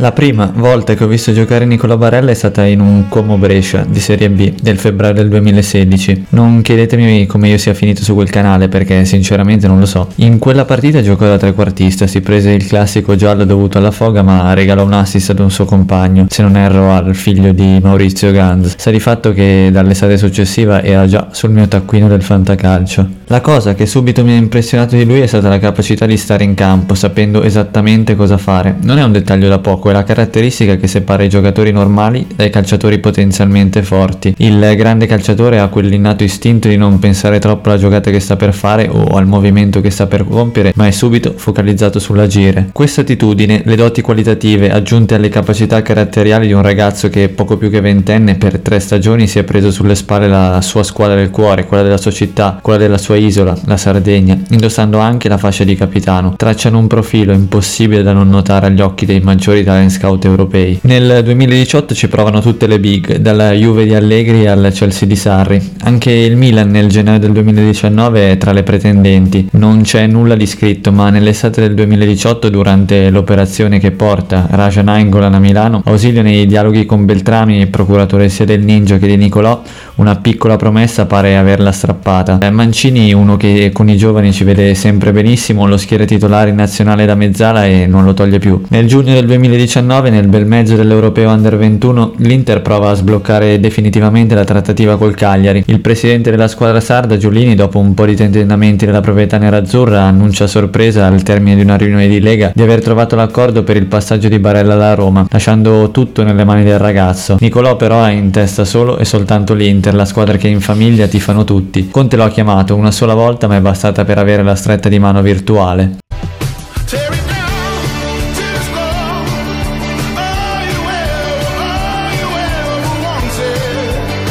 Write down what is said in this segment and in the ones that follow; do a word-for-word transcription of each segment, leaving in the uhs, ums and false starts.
La prima volta che ho visto giocare Nicola Barella è stata in un Como Brescia di Serie B del febbraio del duemilasedici. Non chiedetemi come io sia finito su quel canale perché sinceramente non lo so. In quella partita giocò da trequartista, si prese il classico giallo dovuto alla foga ma regalò un assist ad un suo compagno, se non erro al figlio di Maurizio Ganz. Sa di fatto che dall'estate successiva era già sul mio taccuino del fantacalcio. La cosa che subito mi ha impressionato di lui è stata la capacità di stare in campo sapendo esattamente cosa fare. Non è un dettaglio da poco, è la caratteristica che separa i giocatori normali dai calciatori potenzialmente forti. Il grande calciatore ha quell'innato istinto di non pensare troppo alla giocata che sta per fare o al movimento che sta per compiere, ma è subito focalizzato sull'agire. Questa attitudine, le doti qualitative aggiunte alle capacità caratteriali di un ragazzo che poco più che ventenne per tre stagioni si è preso sulle spalle la sua squadra del cuore, quella della sua città, quella della sua isola, la Sardegna, indossando anche la fascia di capitano, tracciano un profilo impossibile da non notare agli occhi dei maggiori talent scout europei. Nel duemiladiciotto ci provano tutte le big, dalla Juve di Allegri al Chelsea di Sarri. Anche il Milan nel gennaio del duemiladiciannove è tra le pretendenti. Non c'è nulla di scritto, ma nell'estate del duemiladiciotto, durante l'operazione che porta Radja Nainggolan a Milano, ausilio nei dialoghi con Beltrami, procuratore sia del Ninja che di Nicolò, una piccola promessa pare averla strappata. Mancini, uno che con i giovani ci vede sempre benissimo, lo schiera titolare in nazionale da mezzala e non lo toglie più. Nel giugno del duemiladiciannove, nel bel mezzo dell'Europeo Under ventuno, l'Inter prova a sbloccare definitivamente la trattativa col Cagliari. Il presidente della squadra sarda, Giulini, dopo un po' di tentennamenti della proprietà nerazzurra, annuncia a sorpresa al termine di una riunione di Lega di aver trovato l'accordo per il passaggio di Barella alla Roma, lasciando tutto nelle mani del ragazzo. Nicolò però ha in testa solo e soltanto l'Inter, la squadra che in famiglia tifano tutti. Conte lo ha chiamato una sola volta ma è bastata per avere la stretta di mano virtuale.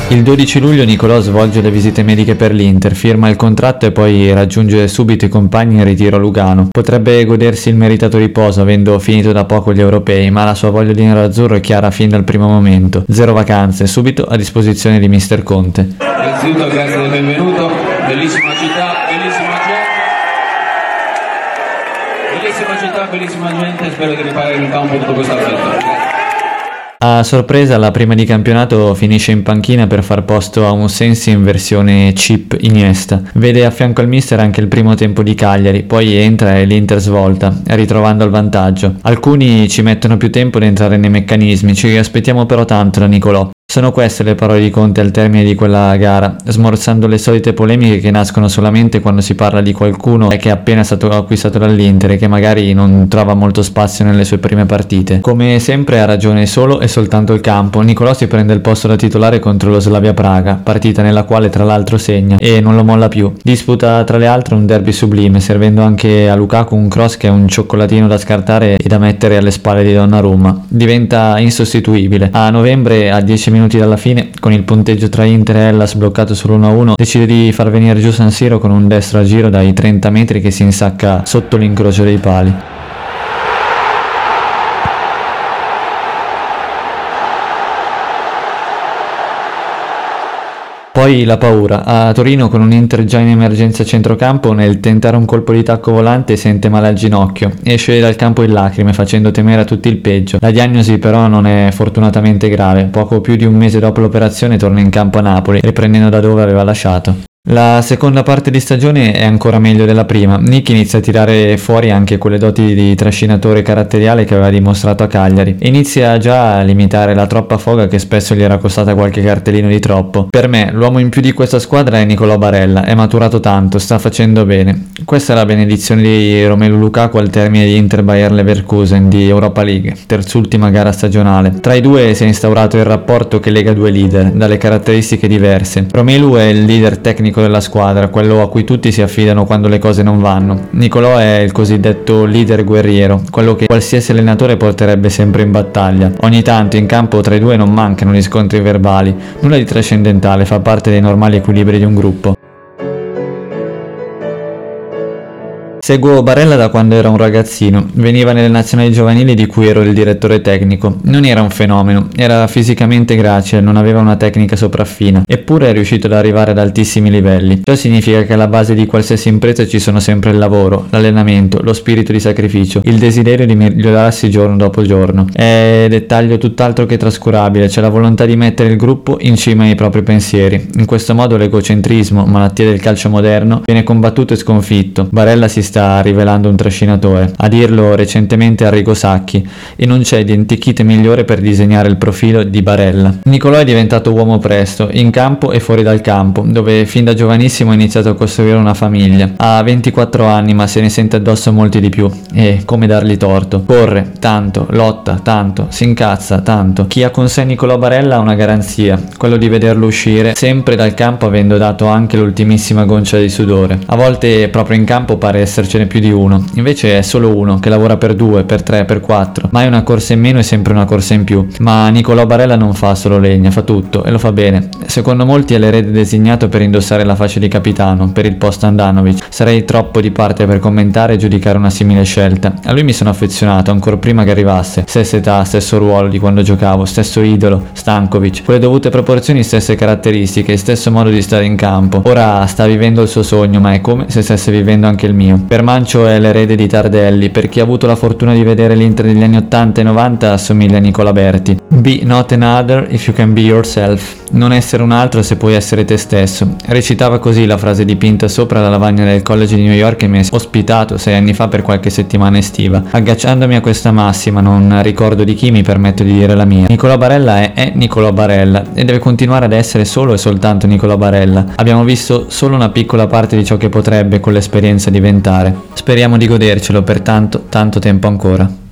Il dodici luglio Nicolò svolge le visite mediche per l'Inter, firma il contratto e poi raggiunge subito i compagni in ritiro a Lugano. Potrebbe godersi il meritato riposo avendo finito da poco gli europei, ma la sua voglia di nerazzurro è chiara fin dal primo momento. Zero vacanze, subito a disposizione di mister Conte. Innanzitutto grazie del benvenuto, bellissima città, bellissima gente, bellissima città, bellissima gente, spero che ripari in campo tutta questa festa. A sorpresa la prima di campionato finisce in panchina per far posto a un Sensi in versione chip Iniesta. Vede a fianco al mister anche il primo tempo di Cagliari, poi entra e l'Inter svolta, ritrovando il vantaggio. Alcuni ci mettono più tempo ad entrare nei meccanismi, ci aspettiamo però tanto da Nicolò. Sono queste le parole di Conte al termine di quella gara, smorzando le solite polemiche che nascono solamente quando si parla di qualcuno che è appena stato acquistato dall'Inter e che magari non trova molto spazio nelle sue prime partite. Come sempre ha ragione solo e soltanto il campo. Nicolò si prende il posto da titolare contro lo Slavia Praga, partita nella quale tra l'altro segna e non lo molla più. Disputa tra le altre un derby sublime, servendo anche a Lukaku un cross che è un cioccolatino da scartare e da mettere alle spalle di Donnarumma. Diventa insostituibile. A novembre, a dieci minuti minuti dalla fine, con il punteggio tra Inter e Hellas bloccato sull'uno a uno, decide di far venire giù San Siro con un destro a giro dai trenta metri che si insacca sotto l'incrocio dei pali. Poi la paura. A Torino, con un Inter già in emergenza centrocampo, nel tentare un colpo di tacco volante sente male al ginocchio. Esce dal campo in lacrime facendo temere a tutti il peggio. La diagnosi però non è fortunatamente grave. Poco più di un mese dopo l'operazione torna in campo a Napoli, riprendendo da dove aveva lasciato. La seconda parte di stagione è ancora meglio della prima. Nick inizia a tirare fuori anche quelle doti di trascinatore caratteriale che aveva dimostrato a Cagliari. Inizia già a limitare la troppa foga che spesso gli era costata qualche cartellino di troppo. Per me, l'uomo in più di questa squadra è Nicolò Barella. È maturato tanto, sta facendo bene. Questa è la benedizione di Romelu Lukaku al termine di Inter Bayern Leverkusen di Europa League, terz'ultima gara stagionale. Tra i due si è instaurato il rapporto che lega due leader, dalle caratteristiche diverse. Romelu è il leader tecnico della squadra, quello a cui tutti si affidano quando le cose non vanno. Nicolò è il cosiddetto leader guerriero, quello che qualsiasi allenatore porterebbe sempre in battaglia. Ogni tanto in campo tra i due non mancano gli scontri verbali, nulla di trascendentale, fa parte dei normali equilibri di un gruppo. Seguo Barella da quando era un ragazzino, veniva nelle nazionali giovanili di cui ero il direttore tecnico. Non era un fenomeno, era fisicamente gracile, non aveva una tecnica sopraffina, eppure è riuscito ad arrivare ad altissimi livelli. Ciò significa che alla base di qualsiasi impresa ci sono sempre il lavoro, l'allenamento, lo spirito di sacrificio, il desiderio di migliorarsi giorno dopo giorno. È dettaglio tutt'altro che trascurabile, c'è la volontà di mettere il gruppo in cima ai propri pensieri. In questo modo l'egocentrismo, malattia del calcio moderno, viene combattuto e sconfitto. Barella si sta rivelando un trascinatore, a dirlo recentemente Arrigo Sacchi, e non c'è identikit migliore per disegnare il profilo di Barella. Nicolò è diventato uomo presto, in campo e fuori dal campo, dove fin da giovanissimo ha iniziato a costruire una famiglia. Ha ventiquattro anni ma se ne sente addosso molti di più, e come dargli torto. Corre, tanto, lotta, tanto, si incazza, tanto. Chi ha con sé Nicolò Barella ha una garanzia, quello di vederlo uscire sempre dal campo avendo dato anche l'ultimissima goncia di sudore. A volte proprio in campo pare essere essercene più di uno, invece è solo uno che lavora per due, per tre, per quattro. Mai una corsa in meno e sempre una corsa in più. Ma Nicolò Barella non fa solo legna, fa tutto e lo fa bene. Secondo molti è l'erede designato per indossare la fascia di capitano per il post Andanovic. Sarei troppo di parte per commentare e giudicare una simile scelta. A lui mi sono affezionato ancora prima che arrivasse. Stessa età, stesso ruolo di quando giocavo, stesso idolo, Stankovic, con le dovute proporzioni, stesse caratteristiche, stesso modo di stare in campo. Ora sta vivendo il suo sogno, ma è come se stesse vivendo anche il mio. Per Mancio è l'erede di Tardelli, per chi ha avuto la fortuna di vedere l'Inter degli anni ottanta e novanta assomiglia a Nicola Berti. Be not another if you can be yourself. Non essere un altro se puoi essere te stesso. Recitava così la frase dipinta sopra la lavagna del college di New York che mi ha ospitato sei anni fa per qualche settimana estiva. Agganciandomi a questa massima, non ricordo di chi, mi permetto di dire la mia. Nicolò Barella è, è Nicolò Barella e deve continuare ad essere solo e soltanto Nicolò Barella. Abbiamo visto solo una piccola parte di ciò che potrebbe con l'esperienza diventare. Speriamo di godercelo per tanto, tanto tempo ancora.